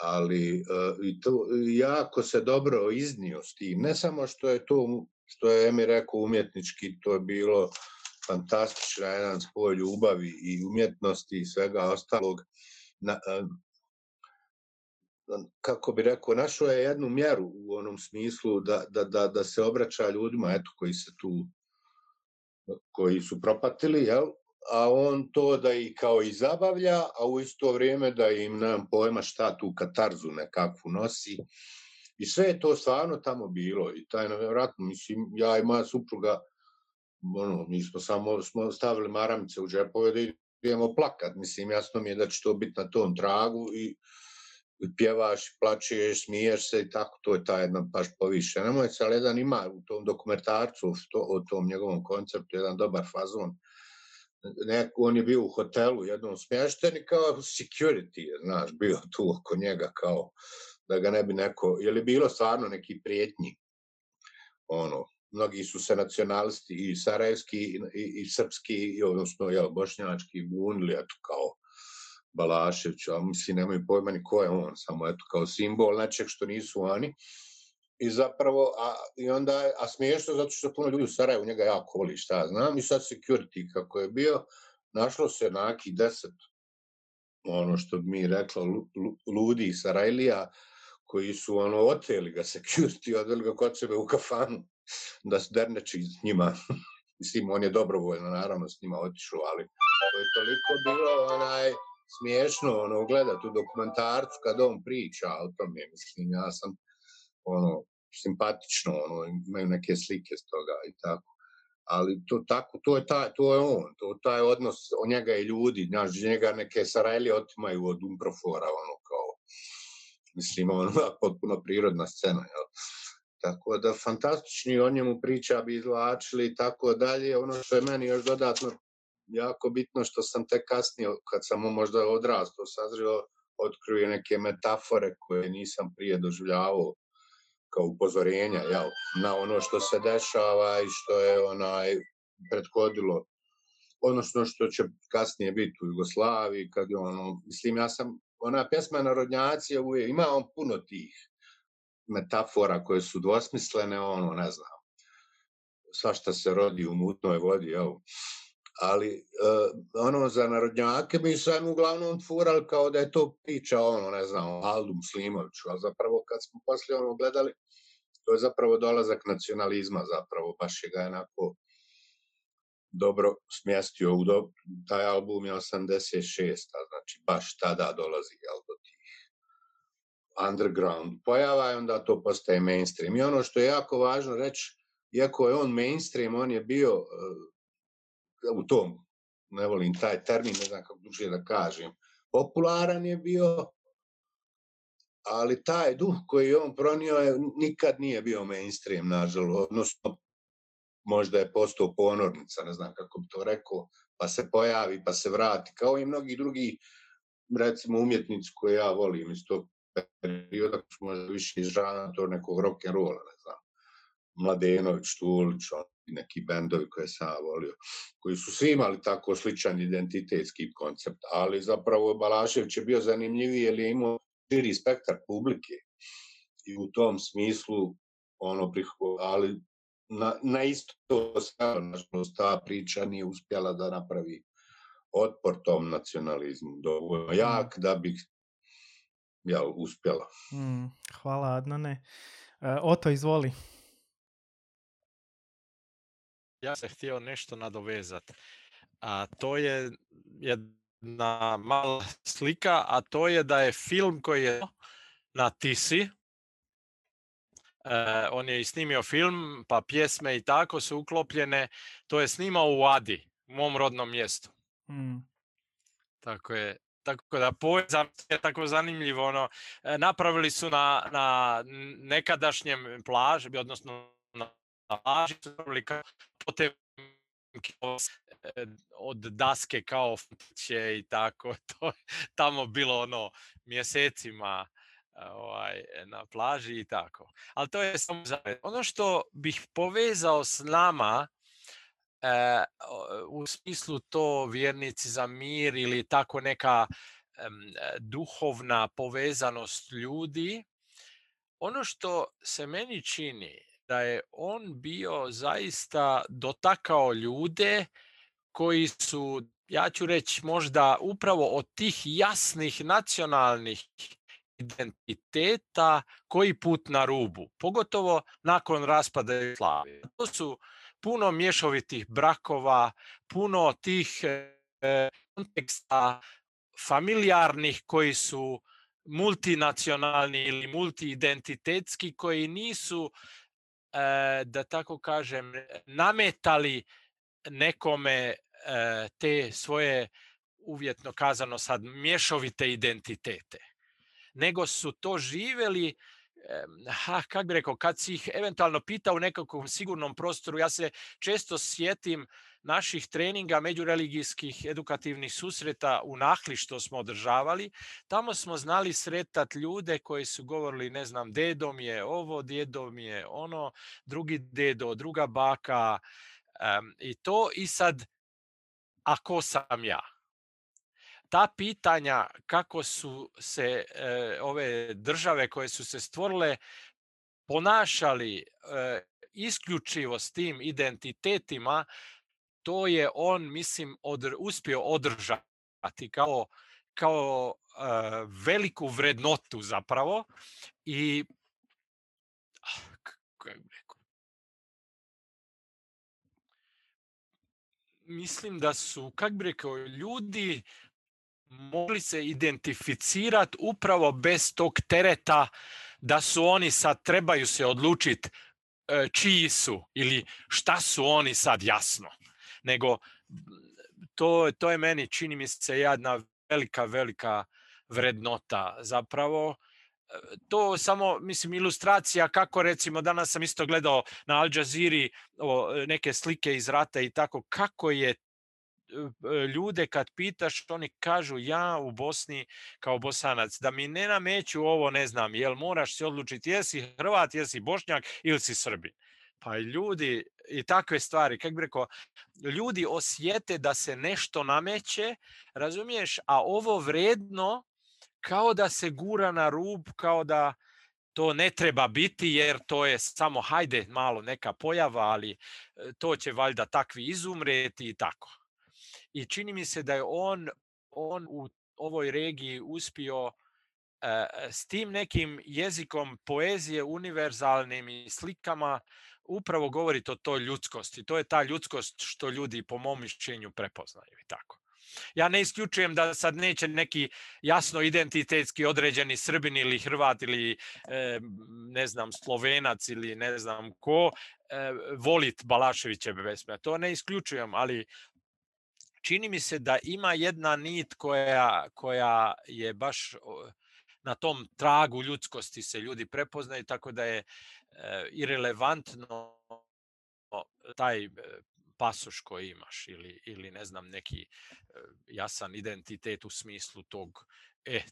Ali jako se dobro iznio s tim. Ne samo što je to, što je Emir rekao, umjetnički, to je bilo fantastično, jedan spoj ljubavi i umjetnosti i svega ostalog. Kako bi rekao, našao je jednu mjeru u onom smislu da se obraća ljudima, eto, koji su propatili, jel? A on to da ih kao i zabavlja, a u isto vrijeme da im, nemam pojma šta, tu katarzu nekakvu nosi. I sve je to stvarno tamo bilo. I taj, nevjerojatno, mislim, ja i moja supruga, ono, mi smo samo stavili maramice u džepove da idemo plakat. Mislim, jasno mi je da će to biti na tom tragu i pjevaš, plačeš, smiješ se i tako, to je ta jedna baš poviše. Nemoj se, ali jedan ima u tom dokumentarcu o tom njegovom konceptu, jedan dobar fazon. On je bio u hotelu jednom smješten i kao security je, znaš, bio tu oko njega kao da ga ne bi neko, je li bilo stvarno neki prijetnji, ono, mnogi su se nacionalisti i sarajevski i srpski, odnosno, jel, bošnjački bunili, eto, kao Balašević, ali mislim, nemaju pojma ni ko je on, samo eto, kao simbol nečeg što nisu oni. I zapravo, a smiješno, zato što puno ljudi u Sarajevu njega jako voli, šta znam, i sad security kako je bio, našlo se nakih 10, ono što bi mi rekla, ludi Sarajlija, koji su, ono, oteli ga security, odveli ga kod sebe u kafanu, da se derneči s njima. Mislim, on je dobrovoljno, naravno, s njima otišao, ali to je toliko bilo, onaj, smiješno, ono, gledati u dokumentarcu kad on priča o tome, mislim, ja sam, ono, simpatično, ono, imaju neke slike s toga i tako. Ali to tako, to je on, to je odnos od njega i ljudi, znaš, njega neke Sarajlije otimaju od Umprofora, ono, kao, mislim, ono, potpuno prirodna scena, jel? Tako da, fantastični, o njemu priča bi izvlačili i tako dalje. Ono što je meni još dodatno jako bitno, što sam tek kasnije, kad sam možda odrastao, sazrio, otkrio neke metafore koje nisam prije doživljavao, kao upozorenja, jel, na ono što se dešava i što je, onaj, prethodilo, odnosno što će kasnije biti u Jugoslaviji, kad je, ono, mislim, ja sam, ona pjesma Narodnjaci je uvijek, ima on puno tih metafora koje su dvosmislene, ono, ne znam, svašta se rodi u mutnoj vodi, jel, ali, ono, za narodnjake bi sam uglavnom furali kao da je to priča, ono, ne znam, Aldu Muslimoviću, ali zapravo kad smo poslije ono gledali, to je zapravo dolazak nacionalizma, zapravo, baš je ga jednako dobro smjestio. Taj album je 86, znači, baš tada dolazi, jel, do tih underground pojava i onda to postaje mainstream. I ono što je jako važno reći, iako je on mainstream, on je bio u tom, ne volim taj termin, ne znam kako duže da kažem, popularan je bio, ali taj duh koji je on pronio nikad nije bio mainstream, nažalost, odnosno možda je postao ponornica, ne znam kako bi to rekao, pa se pojavi, pa se vrati, kao i mnogi drugi, recimo, umjetnici koje ja volim iz tog perioda, koji su možda više iz žana to nekog rock'n'rolla, ne znam, Mladenović, Štulić, neki bendovi koje sam volio, koji su svi imali tako sličan identitetski koncept, ali zapravo Balašević je bio zanimljiviji jer je imao širi spektar publike i u tom smislu ono prihodali na isto stvar, nažalost, ta priča nije uspjela da napravi otpor tom nacionalizmu dovoljno jak da bih uspjela. Hvala, Adnane. Oto, izvoli. Ja sam htio nešto nadovezati. To je jedna mala slika, a to je da je film koji je na Tisi, on je i snimio film, pa pjesme i tako su uklopljene, to je snimao u Adi, u mom rodnom mjestu. Tako je. Tako da poezam je tako zanimljivo. Ono, napravili su na nekadašnjem plaži, odnosno na plaži su napravili kao od daske kao fotke i tako. To je tamo bilo ono mjesecima na plaži i tako. Ali to je samo zavet. Ono što bih povezao s nama u smislu to vjernici za mir ili tako neka duhovna povezanost ljudi, ono što se meni čini da je on bio zaista dotakao ljude koji su, ja ću reći možda upravo od tih jasnih nacionalnih identiteta koji put na rubu, pogotovo nakon raspada Jugoslavije. To su puno mješovitih brakova, puno tih konteksta familijarnih koji su multinacionalni ili multiidentitetski, koji nisu, da tako kažem, nametali nekome te svoje, uvjetno kazano sad, mješovite identitete. Nego su to živjeli, kako bi rekao, kad si ih eventualno pita u nekakvom sigurnom prostoru, ja se često sjetim naših treninga međureligijskih edukativnih susreta u Nahli što smo održavali. Tamo smo znali sretati ljude koji su govorili, ne znam, dedo mi je ovo, djedo mi je ono, drugi dedo, druga baka i to. I sad, a ko sam ja? Ta pitanja kako su se ove države koje su se stvorile ponašali isključivo s tim identitetima, to je on, mislim, uspio održati kao veliku vrednotu zapravo. I mislim da su, kako bi rekao, ljudi mogli se identificirati upravo bez tog tereta da su oni sad, trebaju se odlučiti čiji su ili šta su oni sad jasno. Nego to je meni, čini mi se, jedna velika, velika vrednota zapravo. To samo, mislim, ilustracija kako, recimo, danas sam isto gledao na Al Jazeera neke slike iz rata i tako, kako je ljude kad pitaš, oni kažu, ja u Bosni kao Bosanac, da mi ne nameću ovo, ne znam, jel moraš se odlučiti jesi Hrvat, jesi Bošnjak ili si Srbin. Pa ljudi i takve stvari, kako bi rekao, ljudi osjete da se nešto nameće, razumiješ, a ovo vredno kao da se gura na rub, kao da to ne treba biti jer to je samo, hajde, malo neka pojava, ali to će valjda takvi izumreti i tako. I čini mi se da je on u ovoj regiji uspio s tim nekim jezikom poezije univerzalnim i slikama upravo govoriti o toj ljudskosti. To je ta ljudskost što ljudi, po mom mišljenju, prepoznaju i tako. Ja ne isključujem da sad neće neki jasno identitetski određeni Srbin ili Hrvat ili ne znam, Slovenac ili ne znam ko volit Balaševićeve pesme. To ne isključujem, ali čini mi se da ima jedna nit koja je baš na tom tragu ljudskosti, se ljudi prepoznaju, tako da je irelevantno taj pasoš koji imaš ili ne znam neki jasan identitet u smislu tog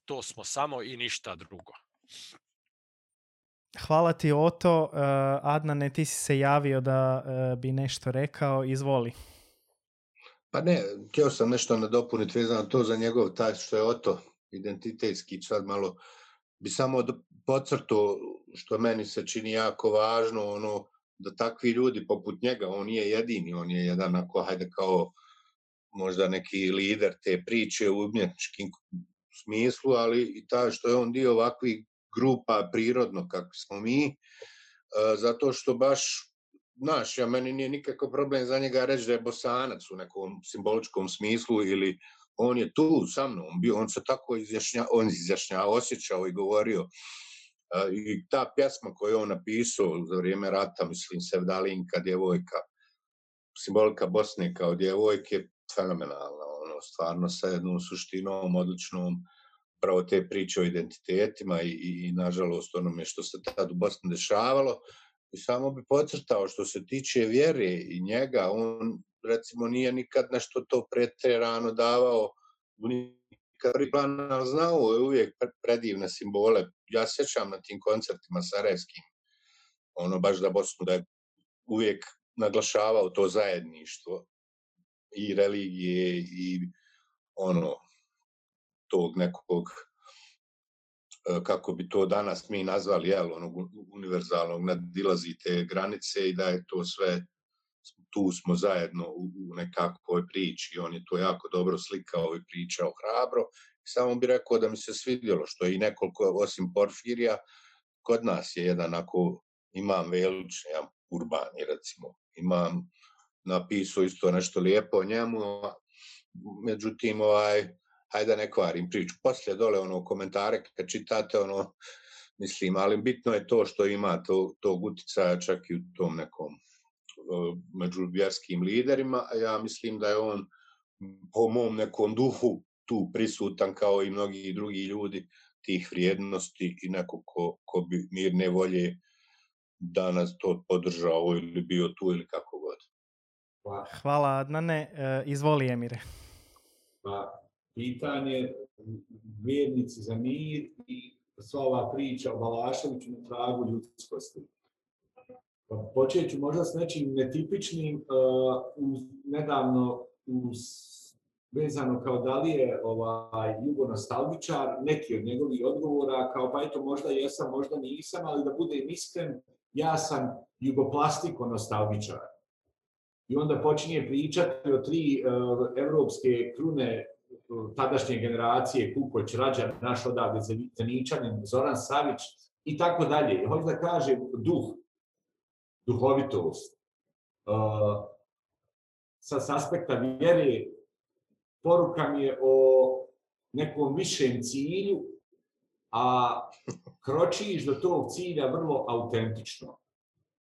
to smo samo i ništa drugo. Hvala ti, Oto. Adnane, ti si se javio da bi nešto rekao, izvoli. Pa ne, htio sam nešto nadopuniti vezano to za njegov, taj što je Oto, identitetski, sad malo bi samo podcrtao što meni se čini jako važno, ono, da takvi ljudi poput njega, on nije jedini, on je jedan, ako, hajde, kao možda neki lider te priče u umjetničkim smislu, ali i taj što je on dio ovakvih grupa prirodno kakvi smo mi, zato što baš, znaš, ja meni nije nikakav problem za njega reći da je Bosanac u nekom simboličkom smislu, ili on je tu sa mnom bio, on se tako izjašnjao, osjećao i govorio. I ta pjesma koju je on napisao za vrijeme rata, mislim, Sevdalinka, djevojka, simbolika Bosne kao djevojke, fenomenalna, ono, stvarno sa jednom suštinom, odličnom, pravo te priče o identitetima i nažalost onome što se tad u Bosni dešavalo. I samo bi podcrtao što se tiče vjere i njega, on recimo nije nikad nešto to pretjerano davao, nikad prvi plan, ali znao je uvijek predivne simbole. Ja sjećam na tim koncertima sarajevskim, ono baš da Bosnu, da je uvijek naglašavao to zajedništvo i religije i ono, tog nekog, kako bi to danas mi nazvali, jel, onog univerzalnog, nadilazi te granice i da je to sve, tu smo zajedno u nekakvoj priči. On je to jako dobro slikao i pričao hrabro. Samo bih rekao da mi se svidjelo što je i nekoliko, osim Porfirija, kod nas je jedan, ako imam Velični, jedan Urbani, recimo, imam napisao isto nešto lijepo o njemu, međutim, hajde da ne kvarim priču. Poslije dole ono komentare kad čitate, ono, mislim, ali bitno je to što ima tog utjecaja čak i u tom nekom među vjerskim liderima. Ja mislim da je on po mom nekom duhu tu prisutan kao i mnogi drugi ljudi tih vrijednosti i neko ko bi mirne volje danas to podržao ili bio tu ili kako god. Hvala, Adnane. Izvoli, Emire. Pitanje, vjernici za mir i sva ova priča o Balaševiću na tragu ljudskosti. Počet ću možda s nečim netipičnim, nedavno vezano kao da li je jugonostalgičar, neki od njegovih odgovora, kao pa eto možda jesam, možda nisam, ali da budem iskren, ja sam jugoplastikonostalgičar. I onda počinje pričati o tri evropske krune tadašnje generacije, Kukoć, Rađan, naš odavde Zeničanin, Zoran Savić i tako dalje. Hoću da kažem duh, duhovitost. S aspekta vjere poruka mi je o nekom višem cilju, a kročiš do tog cilja vrlo autentično.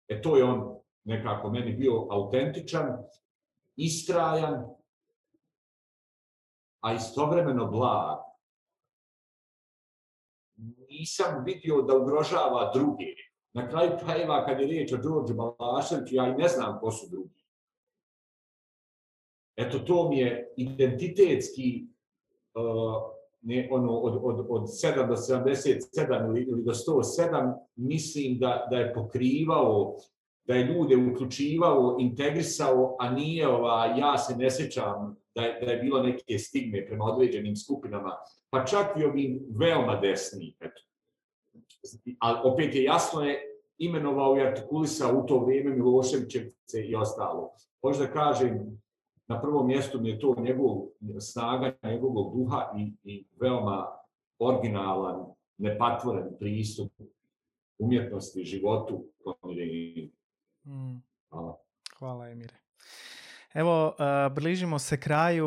E to je on nekako meni bio autentičan, istrajan, a istovremeno blag. Nisam vidio da ugrožava druge. Na kraju krajeva, kad je riječ o Đorđu Balaševiću, ja i ne znam ko su drugi. Eto, to mi je identitetski od 7 do 77 ili do 107, mislim da je pokrivao, da je ljude uključivao, integrisao, a nije ja se ne sjećam da je bilo neke stigme prema određenim skupinama, pa čak i ovim veoma desni. Ali opet je jasno je imenovao i artikulisao u to vrijeme Miloševićevce i ostalo. Možda kažem, na prvom mjestu mi je to njegov snaga, njegovog duha i veoma originalan, nepatvoren pristup umjetnosti, životu, pomirenju. Hvala. Hvala, Emire. Evo, bližimo se kraju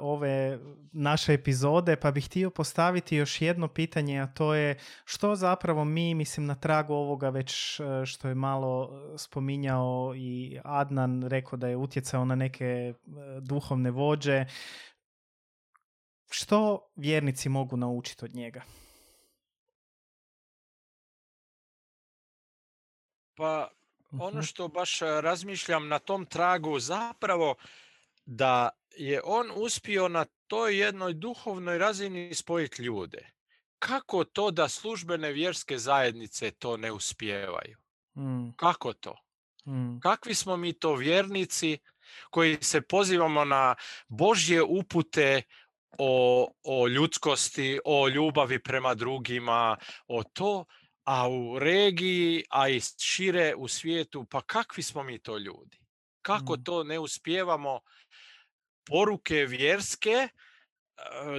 ove naše epizode, pa bih htio postaviti još jedno pitanje, a to je što zapravo mi, mislim, na tragu ovoga već što je malo spominjao i Adnan rekao da je utjecao na neke duhovne vođe, što vjernici mogu naučiti od njega? Pa ono što baš razmišljam na tom tragu zapravo da je on uspio na toj jednoj duhovnoj razini spojiti ljude. Kako to da službene vjerske zajednice to ne uspijevaju? Kako to? Kakvi smo mi to vjernici koji se pozivamo na Božje upute o ljudskosti, o ljubavi prema drugima, o to, a u regiji, a i šire u svijetu, pa kakvi smo mi to ljudi? Kako to ne uspijevamo poruke vjerske,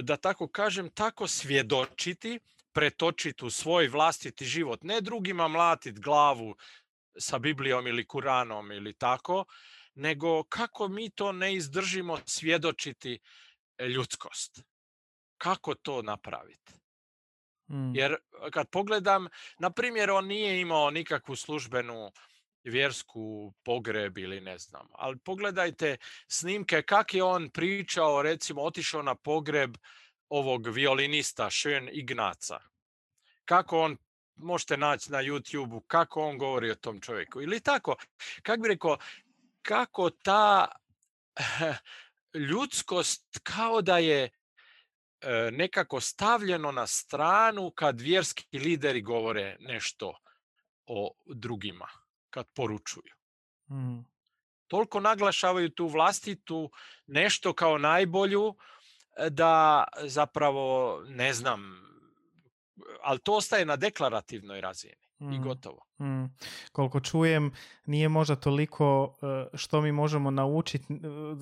da tako kažem, tako svjedočiti, pretočiti u svoj vlastiti život, ne drugima mlatiti glavu sa Biblijom ili Kuranom ili tako, nego kako mi to ne izdržimo svjedočiti ljudskost. Kako to napraviti? Jer kad pogledam, na primjer, on nije imao nikakvu službenu vjersku pogreb ili ne znam, ali pogledajte snimke kak je on pričao, recimo otišao na pogreb ovog violinista Šön Ignaca. Kako on, možete naći na YouTube-u, kako on govori o tom čovjeku. Ili tako, kako bi rekao, kako ta ljudskost kao da je nekako stavljeno na stranu kad vjerski lideri govore nešto o drugima, kad poručuju. Toliko naglašavaju tu vlastitu nešto kao najbolju da zapravo ne znam, ali to ostaje na deklarativnoj razini i gotovo. Koliko čujem, nije možda toliko što mi možemo naučiti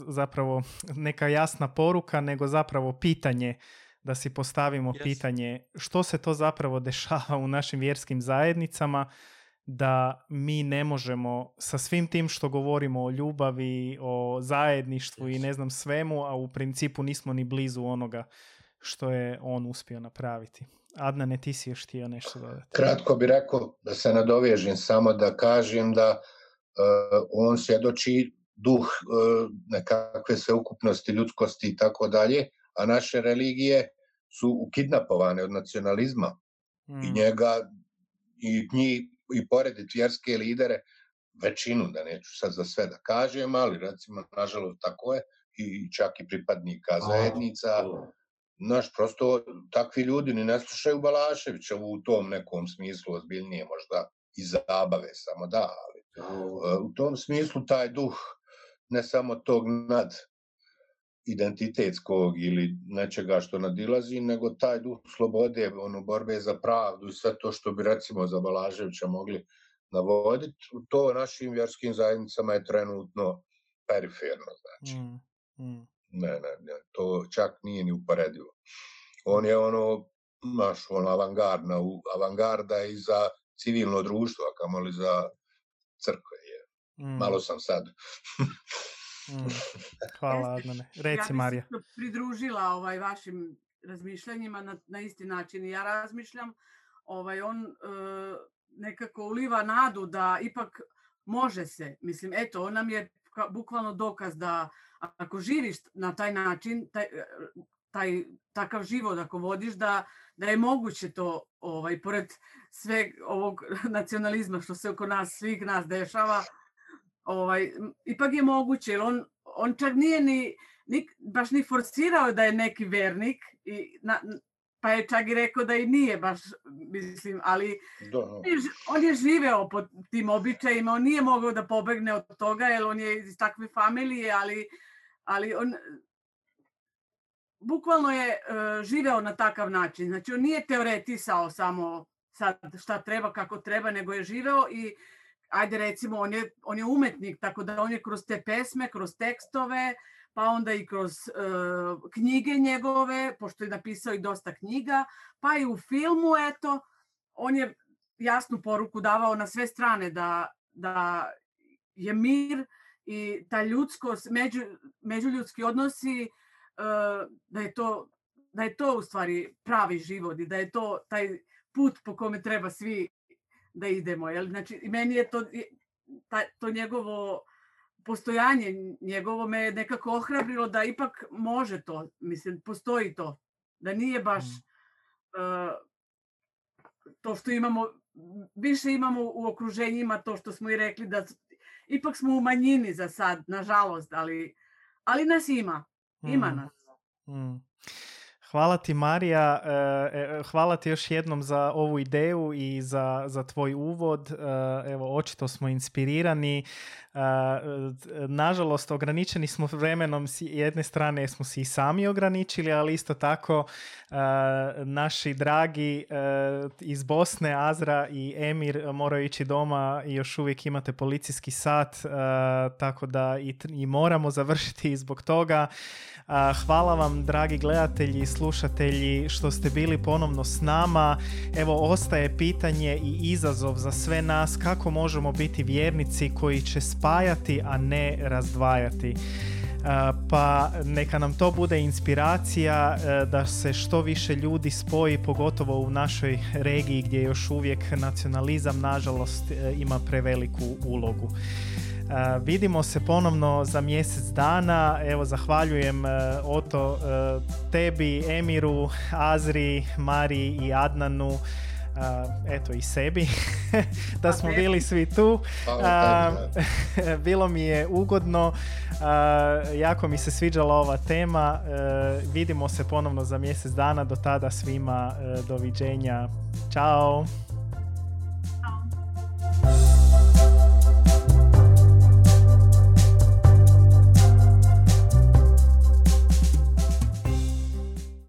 zapravo neka jasna poruka, nego zapravo pitanje, da si postavimo pitanje što se to zapravo dešava u našim vjerskim zajednicama, da mi ne možemo sa svim tim što govorimo o ljubavi, o zajedništvu i ne znam svemu, a u principu nismo ni blizu onoga što je on uspio napraviti. Adnane, ti si još htio nešto dodati. Kratko bih rekao, da se nadovežem, samo da kažem da on svjedoči duh nekakve sveukupnosti, ljudskosti i tako dalje, a naše religije su ukidnapovane od nacionalizma i njega i njih i porediti vjerske lidere, većinu, da neću sad za sve da kažem, ali recimo, nažalost, tako je, i čak i pripadnika zajednica. Naš, prosto, takvi ljudi ni ne slušaju Balaševića u tom nekom smislu, ozbiljnije možda i zabave, samo da, ali u tom smislu taj duh, ne samo tog nad identitetskog ili nečega što nadilazi, nego taj duh slobode, ono, borbe za pravdu i sve to što bi recimo za Balaševića mogli navoditi, to našim vjerskim zajednicama je trenutno periferno, znači. Ne, to čak nije ni uporedivo. On je ono, naš, ono, avangarda i za civilno društvo, a kamoli za crkve je. Malo sam sad. Hvala, Adnane. Reci, Marija. Ja bih se pridružila vašim razmišljanjima na isti način. Ja razmišljam, on nekako uliva nadu da ipak može se. Mislim, eto, on nam je bukvalno dokaz da ako živiš na taj način, takav život ako vodiš, da je moguće to, pored sve ovog nacionalizma što se oko nas, svih nas dešava, ipak je moguće, jer on čak nije baš ni forsirao da je neki vernik, pa je čak i rekao da i nije baš, mislim, ali on je živeo pod tim običajima, on nije mogao da pobegne od toga, jer on je iz takve familije, ali on bukvalno je živeo na takav način. Znači, on nije teoretisao samo sad šta treba, kako treba, nego je živeo i ajde recimo, on je umetnik, tako da on je kroz te pesme, kroz tekstove, pa onda i kroz knjige njegove, pošto je napisao i dosta knjiga, pa i u filmu, eto, on je jasnu poruku davao na sve strane da je mir i ta ljudskost, međuljudski odnosi, da je to u stvari pravi život i da je to taj put po kome treba svi da idemo. Znači, meni je to njegovo postojanje, njegovo me je nekako ohrabrilo da ipak može to, mislim, postoji to. Da nije baš to što imamo više imamo u okruženjima to što smo i rekli, da ipak smo u manjini za sad, nažalost, ali nas ima. Ima nas. Hvala ti, Marija, hvala ti još jednom za ovu ideju i za tvoj uvod. Evo, očito smo inspirirani. Nažalost, ograničeni smo vremenom, s jedne strane smo si i sami ograničili, ali isto tako naši dragi iz Bosne, Azra i Emir, moraju ići doma i još uvijek imate policijski sat, tako da i moramo završiti zbog toga. Hvala vam, dragi gledatelji, slušatelji, što ste bili ponovno s nama. Evo, ostaje pitanje i izazov za sve nas, kako možemo biti vjernici koji će spajati, a ne razdvajati. Pa neka nam to bude inspiracija da se što više ljudi spoji, pogotovo u našoj regiji gdje još uvijek nacionalizam, nažalost, ima preveliku ulogu. Vidimo se ponovno za mjesec dana. Evo, zahvaljujem Oto tebi, Emiru, Azri, Mariji i Adnanu, eto i sebi, da smo bili svi tu. Bilo mi je ugodno, jako mi se sviđala ova tema. Vidimo se ponovno za mjesec dana. Do tada svima doviđenja. Ćao!